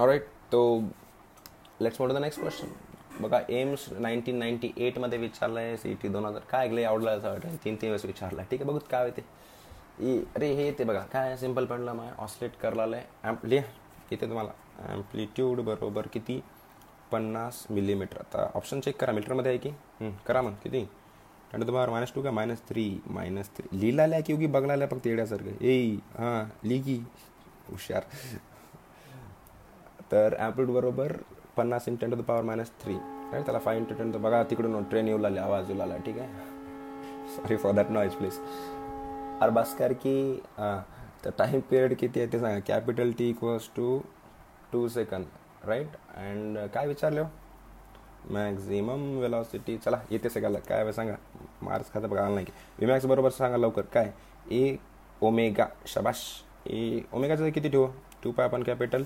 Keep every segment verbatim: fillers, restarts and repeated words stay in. Alright, तो let's move to the next question. बघा AIIMS nineteen ninety एटमध्ये विचारलं आहे, सी ई टी दोन हजार काय ऐकलं आवडला असं तीन तीन वेळेस विचारला. ठीक आहे, बघू काय ते. अरे हे ते बघा काय सिम्पल पडलं माय ऑसिलेट करलाय ॲम्प्ली इथे तुम्हाला ॲम्प्लिट्यूड बरोबर किती पन्नास मिलीमीटर. आता ऑप्शन चेक करा मीटरमध्ये आहे की करा मग किती आणि तुम्हाला मायनस टू का मायनस थ्री मायनस थ्री लिहिला लिहा की उगी बघला फक्त येण्यासारखं ए हां लिगी हुशार. तर ॲम्प्लिट्यूड बरोबर पन्नास into ten to the power minus three right, त्याला फाय इंटू टेन तर बघा तिकडून ट्रेन येऊ लागली आवाज येऊ लागला. ठीक आहे, sorry for that noise please. अरे बस कर की हां, तर टाईम पिरियड किती आहे ते सांगा. Capital T equals to two second right. And काय विचारले हो मॅक्झिमम वेलॉसिटी. चला येते सगळ्याला काय सांगा मार्क्स खाता बघायला नाही की विमॅक्स बरोबर सांगा लवकर काय ए ओमेगा. शबाश ए ओमेगाचं किती ठेवू टू पाय आपण कॅपिटल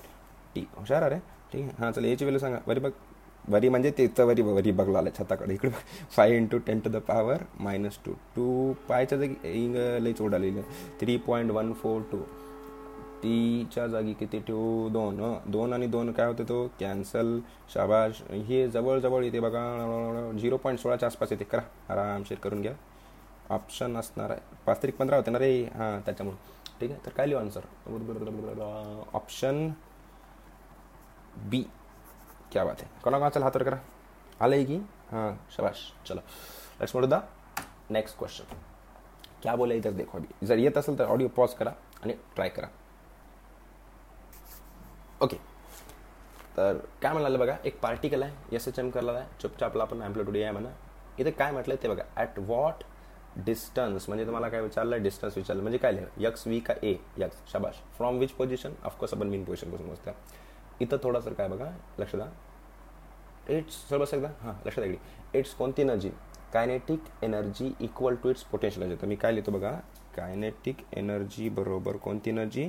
टी हुशार अरे. ठीक आहे हां चला याची व्हॅल्यू सांगा वरी बघ वरी म्हणजे तेचं वरी वरी बघला आलं छताकडे इकडे फाय into ten to the power minus two two पायच्या जागी इंग लईच ओढालेलं three point one four two तीच्या जागी किती ठेवू दोन दोन आणि दोन काय होते तो कॅन्सल. शाबाश हे जवळजवळ येते बघा झिरो पॉईंट सोळाच्या आसपास येते. करा आरामशीर करून घ्या, ऑप्शन असणार आहे पाच तरी पंधरा होते ना रे हां त्याच्यामुळे. ठीक आहे, तर काय लिहू आन्सर ऑप्शन बी. क्या बात है, कोणा कोणा चला हातावर करा आलं की हां शाबाश. चला let's move to the next question. क्या बोला इधर देखो अभी जर येत असेल तर ऑडिओ पॉज करा आणि ट्राय करा. Okay okay. तर काय म्हणाले बघा एक पार्टिकल आहे एस एच एम करला आहे चुपचापला आपण ॲम्प्लिट्यूड आहे म्हणा. इथे काय म्हटलं ते बघा ॲट वॉट डिस्टन्स म्हणजे तुम्हाला काय विचारलं आहे डिस्टन्स विचारलं म्हणजे काय लिहिलं यक्स वी का ए यक्स. शाबाश फ्रॉम विच पोझिशन ऑफकोर्स आपण मेन पोझिशनपासून बसतो. इथं थोडासा काय बघा लक्ष द्या इट्स सर बस एकदा हां लक्षात इकडे इट्स कोणती energy kinetic energy equal to it's potential energy. तर मी काय लिहितो बघा कायनेटिक एनर्जी बरोबर कोणती एनर्जी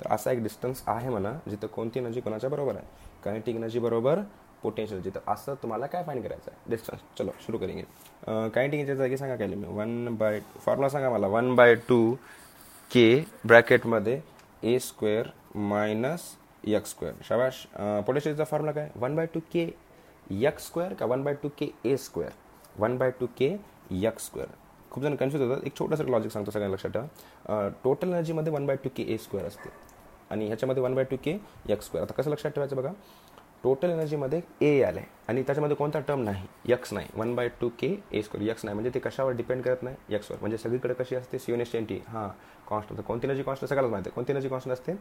तर असा एक डिस्टन्स आहे म्हणा जिथं कोणती एनर्जी कोणाच्या बरोबर आहे कायनेटिक एनर्जी बरोबर पोटेन्शियल जिथं असं तुम्हाला काय फाईंड करायचं आहे डिस्टन्स. चलो सुरू करेंगे. कायनेटिक एनर्जीच्या जागी सांगा काय मी वन बाय फॉर्म्युला सांगा मला वन बाय टू के ब्रॅकेटमध्ये ए स्क्वेअर मायनस यक्स स्क्वेअर. शाबाश पोटेन्शियलचा फॉर्म्युला काय वन बाय टू के यक्स स्क्वेअर का वन बाय टू के ए स्क्वेअर वन बाय टू के यक्स स्क्वेअर. खूप जण कन्फ्यूज होतात, एक छोटंसं लॉजिक सांगतो सगळ्यांना लक्षात ठेवा. टोटल एनर्जीमध्ये वन बाय टू के ए स्क्वेअर असते आणि ह्याच्यामध्ये वन बाय टू के यक्स स्क्वेअर. आता कसं लक्षात ठेवायचं बघा टोटल एनर्जीमध्ये ए आलं आहे आणि त्याच्यामध्ये कोणता टर्म नाही यक्स नाही वन बाय टू के ए स्क्वेअर यक्स नाही म्हणजे ते कशावर डिपेंड करत नाही यक्सवर म्हणजे सगळीकडे कशी असते सी युनिट टी हां कॉन्स्टंट. कोणती एनर्जी कॉन्स्टंट सगळ्याला माहिती आहे कोणती एनर्जी कॉन्स्टंट असते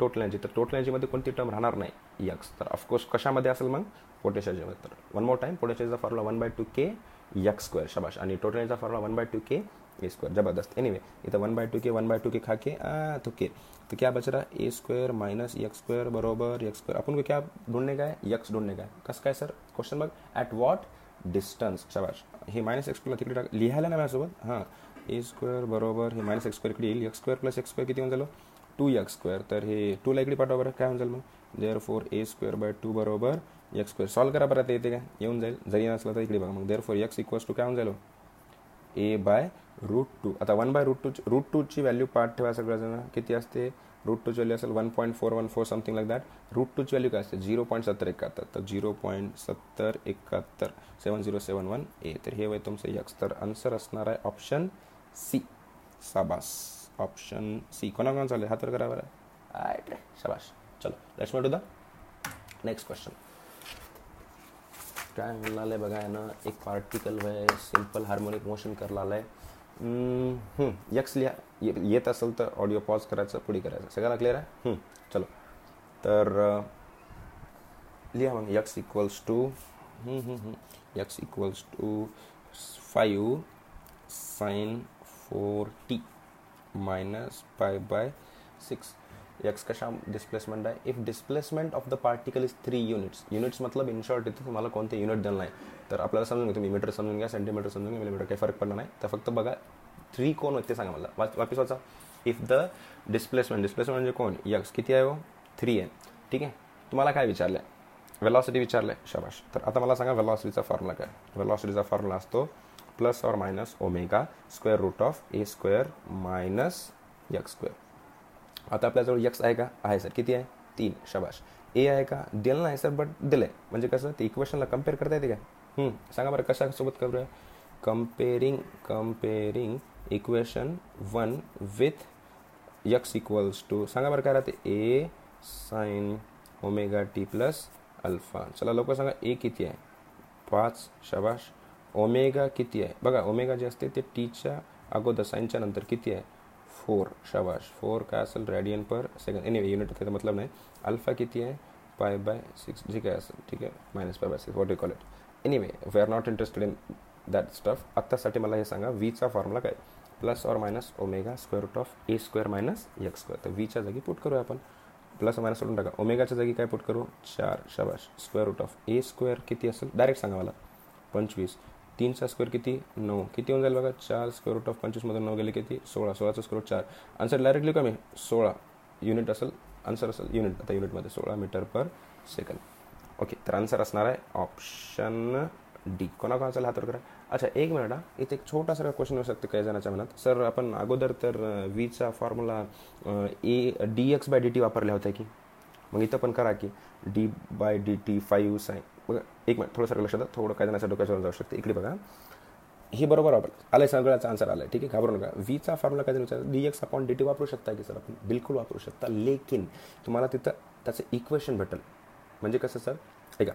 टोटल एनर्जी. तर टोटल एनर्जीमध्ये कोणती टर्म राहणार नाही यक्स तर ऑफकोर्स कशामध्ये असेल मग पोटेन्शियलमध्ये. तर वन मोर टाईम पोटेन्शियलचा फॉर्म्युला वन बाय टू के यक्स स्क्वेअर. शाबाश आणि टोटल एनर्जीचा फॉर्म्युला वन बाय टू के ए स्क्वेअर. जबरदस्त. एनीवे इथं वन बाय टू के वन बाय टू के खा के आ तो के तो क्या बच रहा है ए स्क्वेयर माइनस यक्स स्क्वेयर बरोबर यक्स स्क्वेयर. अपन को क्या ढूंढने का है यक्स ढूंढने का है. कस काय सर क्वेश्चन बघ ॲट वॉट डिस्टन्स. शाबाश हे मायनस एक्स स्क्वेअरला तिकडे टाक लिहायला ना माझ्यासोबत हां ए स्क्वेअर बरोबर हे मायनस एक्स स्क्वेअर इकडे येईल x square plus x square किती होऊन झालं टू यक्स स्क्वेअर. तर हे टूला इकडे पाठवा बरं काय होऊन जाईल मग there four A square by two बरोबर यक्स स्क्वेअर. सॉल्व करा बरं ते येते का येऊन जाईल जरी नसलं तर इकडे बघा मग there four x equals to काय होऊन जाईल ए बाय रूट टू. आता one by root two root टूची व्हॅल्यू पाठ ठेवा सगळ्याजण किती असते रूट टूची व्हॅल्यू असेल one point four one four something like that. Root टूची व्हॅल्यू काय असते झिरो पॉईंट सत्तर एकाहत्तर तर झिरो पॉईंट सत्तर एकाहत्तर सेवन झिरो सेवन वन ए. तर हे वय तुमचं यक्स. तर आन्सर असणार आहे ऑप्शन सी. शाबाश ऑप्शन सी कोणाकोणा चालेल हा तर करा बरं आय ट्रे. शाबाश चलो let's move to the next question. काय म्हणाले बघा यानं एक पार्टिकल वय सिम्पल हार्मोनिक मोशन करायला आलं आहे यक्स लिहा येत असेल तर ऑडिओ पॉज करायचं पुढे करायचं सगळ्याला क्लिअर आहे. चलो तर लिहा मग x equals to x equals to five sine four T minus five by six. X कशा डिस्प्लेसमेंट आहे if displacement of the particle is three units units मतलब इन शॉर्ट इथे तुम्हाला कोणते युनिट दिलं नाही तर आपल्याला समजून घ्या तुम्ही मीटर समजून घ्या सेंटीमीटर समजून घ्या मिलीमीटर काही फरक पडणार नाही. तर फक्त बघा थ्री कोण होते सांगा मला वापिस वाचा इफ द डिस्प्लेसमेंट डिस्प्लेसमेंट म्हणजे कोण यक्स किती आहे हो थ्री आहे. ठीक आहे तुम्हाला काय विचारलं आहे वेलॉसिटी विचारलं आहे. शाबाश तर आता मला सांगा वेलॉसिटीचा फॉर्म्युला काय वेलॉसिटीचा फॉर्म्युला असतो plus or minus omega square root of A square minus x square. आता आपल्याजवळ यक्स आहे का आहे सर किती आहे तीन. शाबाश. ए आहे का? दिलं नाही सर, बट दिलं आहे म्हणजे कसं ते इक्वेशनला कम्पेअर करता येते का? सांगा बरं कशासोबत करूया? Comparing comparing equation one with x equals to सांगा बरं काय राहते? ए sine omega T plus alpha. चला लवकर सांगा ए किती आहे? पाच. शाबाश. ओमेगा किती आहे? बघा ओमेगा जे असते ते टीच्या अगोदर साईनच्या नंतर किती आहे? फोर. शाबाश. फोर काय असेल? Radian per second. Anyway unit त्याचा मतलब नाही. अल्फा किती आहे? पाय बाय सिक्स जे काय असेल, ठीक आहे, minus pi by six, what you call it. Anyway we are not interested in that stuff. आत्तासाठी मला हे सांगा वीचा फॉर्म्युला काय? प्लस और minus omega square root of A square minus x square. तर वीच्या जागी पुट करूया आपण, प्लस मायनस सोडून टाका. ओमेगाच्या जागी काय पुट करू? चार. शाबाश. Square root of A square किती असेल? डायरेक्ट सांगा मला. पंचवीस. तीनचा स्क्वेअर किती? नऊ. किती होऊन जाईल बघा? चार स्क्वेअर रूट ऑफ पंचवीसमधून नऊ गेले किती? सोळा. सोळाचा स्क्वेअर चार. आन्सर डायरेक्टली कमी सोळा युनिट असेल आन्सर असेल युनिट. आता युनिटमध्ये सोळा मीटर पर सेकंड. ओके, तर आन्सर असणार आहे ऑप्शन डी. कोणाकोणाचा हातर करा. अच्छा एक मिनिट हा, इथे एक छोटासा क्वेश्चन येऊ शकते काही जणाच्या मनात. सर आपण अगोदर तर वीचा formula A D X by D T वापरल्या होत्या की, मग इथं पण करा की D by D T five sine. बघा एक मिनिट थोडं सगळं लक्षात, थोडं काय जणाच्या डोक्याच्यावर जाऊ शकते. इकडे बघा हे बरोबर वापर आलं, सगळ्याचा आन्सर आला आहे, ठीक आहे, घाबरू नका. वीचा फॉर्म्युला काय विचार D x upon D T वापरू शकता की सर? आपण बिलकुल वापरू शकता, लेकिन तुम्हाला तिथं त्याचं इक्वेशन भेटेल. म्हणजे कसं सर, ऐका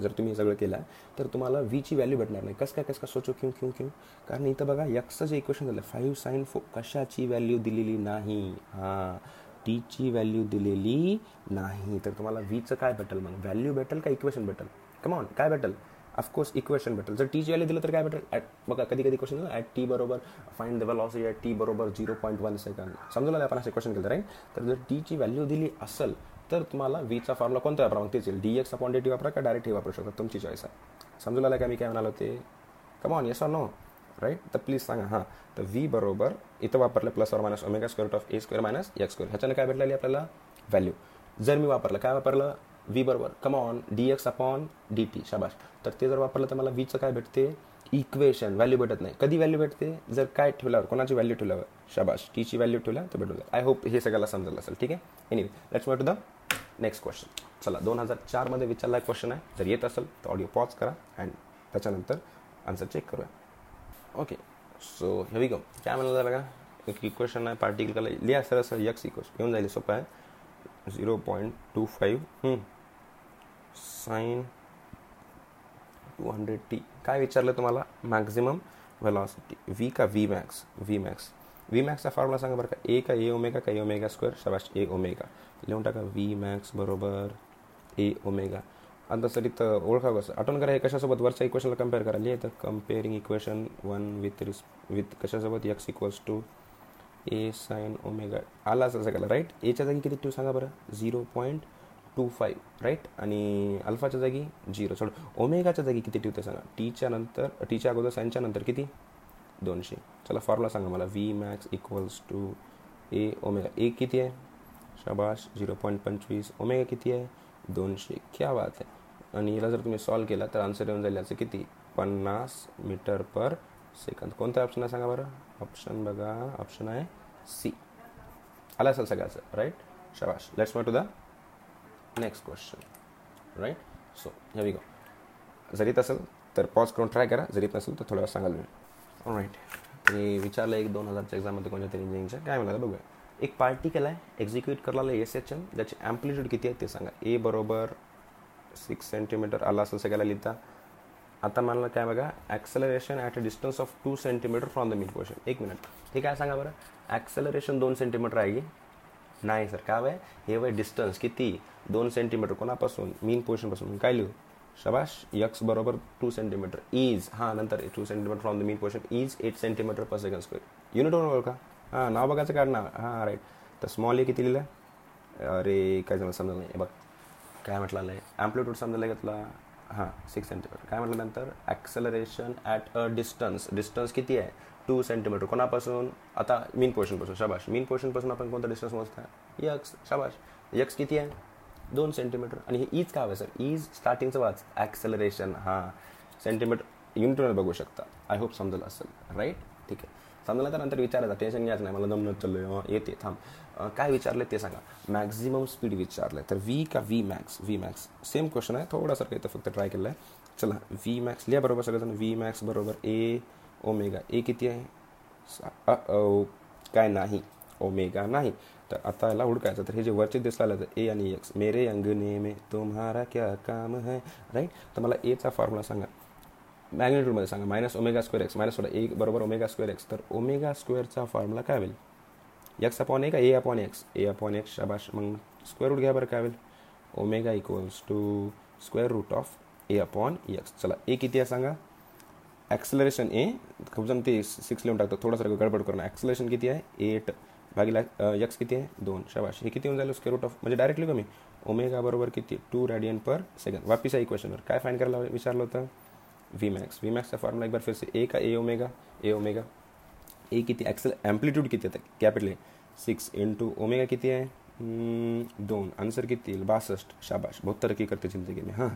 जर तुम्ही हे सगळं केलं तर तुम्हाला वीची व्हॅल्यू भेटणार नाही. कसं काय कसं काय सोचू क्यू क्यू क्यू? कारण इथं बघा एक्सचं जे इक्वेशन झालं फाईव्ह साईन फोर कशाची व्हॅल्यू दिलेली नाही, हां टीची व्हॅल्यू दिलेली नाही. तर तुम्हाला वीचं काय भेटेल मग? व्हॅल्यू भेटेल का इक्वेशन भेटेल? कमॉन काय भेटेल? ऑफकोर्स इक्वेशन भेटेल. जर टीची व्हॅल्यू दिलं तर काय भेटेल? ॲट बघा कधी कधी क्वेश्चन ॲट टी बरोबर find the velocity at T बरोबर झिरो पॉईंट वन सेकंड समजलं आपण असं क्वेश्चन केलं राईट. तर जर टीची व्हॅल्यू दिली असेल तर तुम्हाला वीचा फॉर्म्युला कोणता वापरा? मग तेच येईल d x upon D t वापरा का डायरेक्ट हे वापरू शकता, तुमची चॉईस आहे. समजून आलं का मी काय म्हणालो होते? Come on yes or no right. तर प्लीज सांगा हां. तर वी बरोबर इथं वापरलं plus or minus omega square root of A square minus x square. ह्याच्यानं काय भेटलेली आपल्याला व्हॅल्यू. जर मी वापरलं काय वापरलं? वी बरोबर come on d x upon D t. शाबाश. तर ते जर वापरलं तर मला वीचं काय भेटते? इक्वेशन. व्हॅल्यू भेटत नाही. कधी व्हॅल्यू भेटते? जर काय ठेवल्यावर, कोणाची व्हॅल्यू ठेवल्यावर. शाबाश. टीची व्हॅल्यू ठेवल्या तर भेटून जाईल. आय होप हे सगळ्याला समजलं असेल, ठीक आहे. Anyway let's move to the next question. चला दोन हजार चारमध्ये विचारला क्वेश्चन आहे, जर येत असेल तर ऑडिओ पॉज करा अँड त्याच्यानंतर आन्सर चेक करूया. Okay so here we go. काय म्हणाला बघा एक इक्वेशन आहे पार्टिकल लिहा सर असं यक्स इक्वेशन येऊन जाईल सोपं आहे zero point two five sine two hundred t. काय विचारलं तुम्हाला? मॅक्झिमम व्हेलॉसिटी व्ही का V max? V max. V मॅक्सचा फॉर्म्युला सांगा बरं का? ए का ए ओमेगा का ए ओमेगा स्क्वेअर. शाबाश. ए ओमेगा लिहून टाका. व्ही मॅक्स बरोबर ए ओमेगा. आता सर इथं ओळखा कसं आठवण करा हे कशासोबत? वरच्या इक्वेशनला कम्पेअर करा. लिहा तर कम्पेअरिंग इक्वेशन वन विथ रिस विथ कशासोबत? X equals to a sine omega. आला असं सगळ्याला राईट. एच्या जागी किती ठेवू सांगा बरं? Zero point two five right. आणि अल्फाच्या जागी झिरो सोड ओमेगाच्या जागी किती ठेवते सांगा? टीच्या नंतर टीच्या अगोदर साईनच्या नंतर किती? दोनशे. चला फॉर्म्युला सांगा मला. V max equals to a omega. A किती आहे? शाबाश. झिरो पॉईंट पंचवीस. ओमेगा किती आहे? दोनशे. क्या बात आहे. आणि याला जर तुम्ही सॉल्व केला तर आन्सर येऊन जाईल याचं किती? पन्नास मीटर पर सेकंद. कोणता ऑप्शन आहे सांगा बरं? ऑप्शन बघा ऑप्शन आहे सी. आला असेल सगळ्याचं राईट. शाबाश. Let's move to the next question right. So here we go. जर येत असेल तर पॉज करून ट्राय करा, जर येत नसेल तर थोडा सांगाल मी. राईट. तरी विचारलं एक दोन हजारच्या एक्झाममध्ये कोणत्या तरी इंजिनिअरिंगच्या काय म्हणाला बघूया. एक पार्टिकल आहे एक्झिक्यूट करायला एस एच एम, ज्याची ॲम्प्लिट्यूड किती आहे ते सांगा. ए बरोबर सिक्स सेंटीमीटर. आला असं सगळ्याला लिहिता. आता मला काय बघा acceleration at a distance of two centimetre from the main portion. एक मिनिट हे काय सांगा बरं? ॲक्सेलरेशन दोन सेंटीमीटर आहे नाही सर. काय वय हे वय डिस्टन्स किती? दोन सेंटीमीटर. कोणापासून? मेन पोर्शनपासून. काय लिहू? शबाश. यक्स बरोबर टू सेंटीमीटर इज हां नंतर two centimetre from the main portion is eight centimetre per second square. Unit होणार बघा. हां नाव बघायचं काढ ना. हां राईट. तर स्मॉल ए किती लिहिलं? अरे काय झालं समजलं नाही. बघ काय म्हटलं आहे? ॲम्प्लिट्यूड समजायला घेतला हां सिक्स सेंटीमीटर. काय म्हटलं नंतर? Acceleration at a distance. Distance किती आहे? Two centimetre. कोणापासून? आता मेन पोर्शनपासून. शाबाश. मेन पोर्शनपासून आपण कोणता डिस्टन्स मोजता? यक्स. शाबाश. यक्स किती आहे? दोन सेंटीमीटर. आणि हे ईज काय हवं सर? ईज स्टार्टिंगचं वाच ॲक्सेलरेशन हां सेंटीमीटर युनिटवर बघू शकता. आय होप समजलं असेल राईट. ठीक आहे. समजलं तर नंतर विचारायचं, टेन्शन घ्यायचं नाही. मला दमन चाललो येते थांब, काय विचारले ते सांगा. मॅक्झिमम स्पीड विचारलं तर व्ही का V max, V max same question आहे, थोडासारखं इथं फक्त ट्राय केलं आहे. चला व्ही मॅक्स लिहा बरोबर सगळेजण. व्ही मॅक्स बरोबर ए ओमेगा. ए किती आहे? काय नाही, ओमेगा नाही. तर आता याला हुडकायचं, तर हे जे वरचे दिसलं तर ए आणि एक्स. मेरे अंगने में तुम्हारा क्या काम है, राईट. तर मला एचा फॉर्म्युला सांगा, मॅग्नेट्यूडमध्ये सांगा. Minus omega square x minus थोडा ए बरोबर ओमेगा स्क्वेअर एक्स. तर ओमेगा स्क्वेअरचा फॉर्म्युला काय होईल? एक्स अपॉन ए का a upon x? A upon x. शाबाश. मग स्क्वेअर रूट घ्या बरं, काय होईल? Omega equals to square root of a upon x. चला ए किती आहे सांगा? ॲक्सलरेशन ए, खूप जण ते सिक्स लिहून टाकतात, थोडंसं गडबड करून. ॲक्सलरेशन किती आहे? एट भागीला यक्स किती आहे? दोन. शाबाश. हे किती होऊन जाईल? स्क्वेअर रूट ऑफ, म्हणजे डायरेक्टली कमी. ओमेगा बरोबर किती? Two radian per second. वापिस आहे इक्वेशनवर. काय फाईन करायला विचारलं होतं? V max. व्ही मॅक्सचा फॉर्म्युला एक बार फिर से, ए का ए ओमेगा? A omega. ए किती? ॲक्सल ॲम्प्लिट्यूड किती आहे? कॅपिटल ए सिक्स इंटू ओमेगा किती आहे? दोन. आन्सर किती येईल? बासष्ट. शाबाश. बहुत तरक्की करते जिंदगी में. हां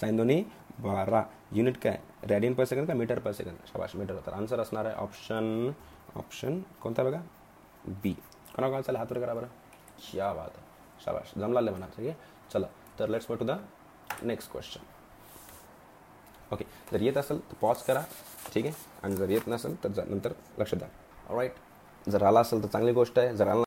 साइन दोन्ही बारा. युनिट काय? रेडियन पर सेकंड का मीटर पर सेकंड? शाबाश, मीटर. तर आन्सर असणार आहे ऑप्शन, ऑप्शन कोणता बघा? बी. कोणा कोणाला चला हातवर करा बरं. क्या बात आहे. शाबाश, जमलाले म्हणा. ठीक आहे, चला तर let's go to the next question. Okay, जर येत असेल तर पॉज करा, ठीक आहे. आणि जर येत नसेल तर नंतर लक्ष द्या, राईट. जर आला असेल तर चांगली गोष्ट आहे, जर आला